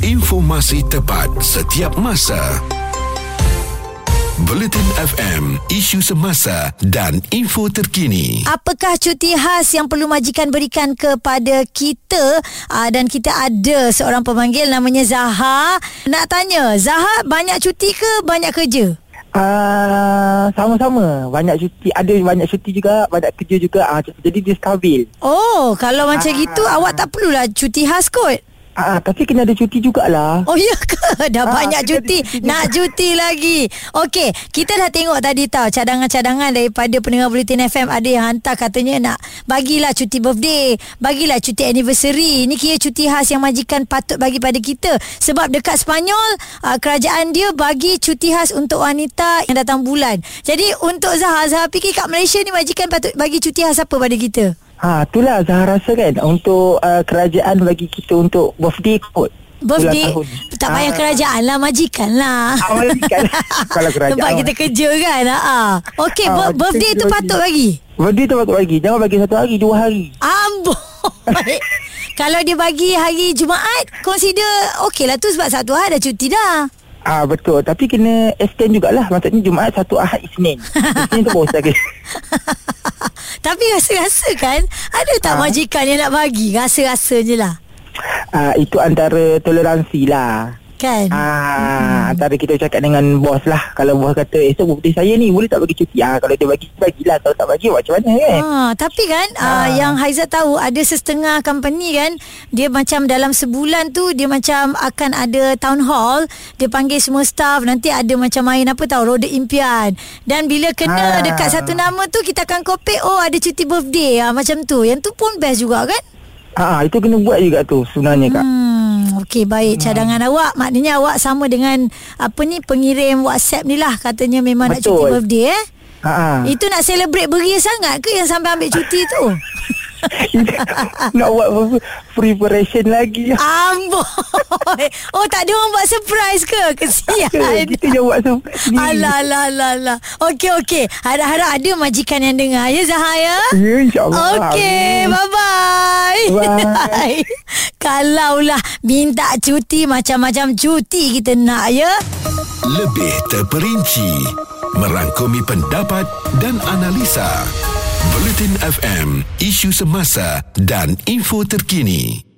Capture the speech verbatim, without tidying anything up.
informasi tepat setiap masa. Bulletin F M, isu semasa dan info terkini. Apakah cuti khas yang perlu majikan berikan kepada kita? Aa, dan kita ada seorang pemanggil namanya Zahar. Nak tanya, Zahar banyak cuti ke banyak kerja? Uh, sama-sama. Banyak cuti. Ada banyak cuti juga, banyak kerja juga. Uh, jadi dia stabil. Oh, kalau macam uh. gitu awak tak perlulah cuti khas kot. Ah, tapi kena ada cuti jugalah. Oh ya ke? Dah ah, banyak cuti, cuti nak cuti lagi. Okey, kita dah tengok tadi tau cadangan-cadangan daripada pendengar Bulletin F M. Ada yang hantar katanya nak bagilah cuti birthday, bagilah cuti anniversary. Ini kira cuti khas yang majikan patut bagi pada kita. Sebab dekat Sepanyol, kerajaan dia bagi cuti khas untuk wanita yang datang bulan. Jadi untuk Zahar, Zahar fikir kat Malaysia ni majikan patut bagi cuti khas apa pada kita? Ha, itulah Zahar rasa kan, untuk uh, kerajaan bagi kita untuk birthday kot. Birthday? Tak payah ha. kerajaan lah, majikan lah. Ha, majikan lah. Kalau kerajaan. Tempat kita kerja kan. Ha. Okey, ha, b- birthday tu patut bagi? Birthday tu patut bagi. Jangan bagi satu hari, dua hari. Amboi. Kalau dia bagi hari Jumaat, consider okey lah tu sebab satu hari dah cuti dah. Ah betul, tapi kena extend jugalah. Maksudnya Jumaat, Sabtu, Ahad, Isnin. Isnin tu bos lagi. Tapi rasa-rasa kan, ada tak ha? majikan yang nak bagi? Rasa-rasa je lah. Ah, itu antara toleransi lah. Kan? Ah, hmm. Antara kita cakap dengan bos lah. Kalau bos kata esok birthday saya ni, boleh tak bagi cuti? Ah, kalau dia bagi, bagilah. Kalau tak bagi, macam mana kan? Ah, tapi kan ah. Ah, yang Haizat tahu, ada setengah company kan, dia macam dalam sebulan tu dia macam akan ada town hall. Dia panggil semua staff. Nanti ada macam main apa tahu, roda impian. Dan bila kena ah. dekat satu nama tu, kita akan kopek, oh ada cuti birthday. Ah, macam tu. Yang tu pun best juga kan? Ah, itu kena buat juga tu sebenarnya kak. Hmm. Okey, baik cadangan hmm. awak. Maknanya awak sama dengan apa ni pengirim WhatsApp ni lah, katanya memang betul. Nak cuti birthday eh. Ha-ha. Itu nak celebrate beria sangat ke yang sampai ambil cuti tu? Nak buat preparation lagi. Amboi. Oh, tak ada orang buat surprise ke? Kesian. Kita yang buat surprise ni. Alah, alah, alah, alah. Okey, okey. Harap-harap ada majikan yang dengar ya, Zahaya. Ya, insyaAllah. Okey, bye-bye. Bye. Kalaulah minta cuti, macam-macam cuti kita nak ya. Lebih terperinci, merangkumi pendapat dan analisa. Bulletin F M, isu semasa dan info terkini.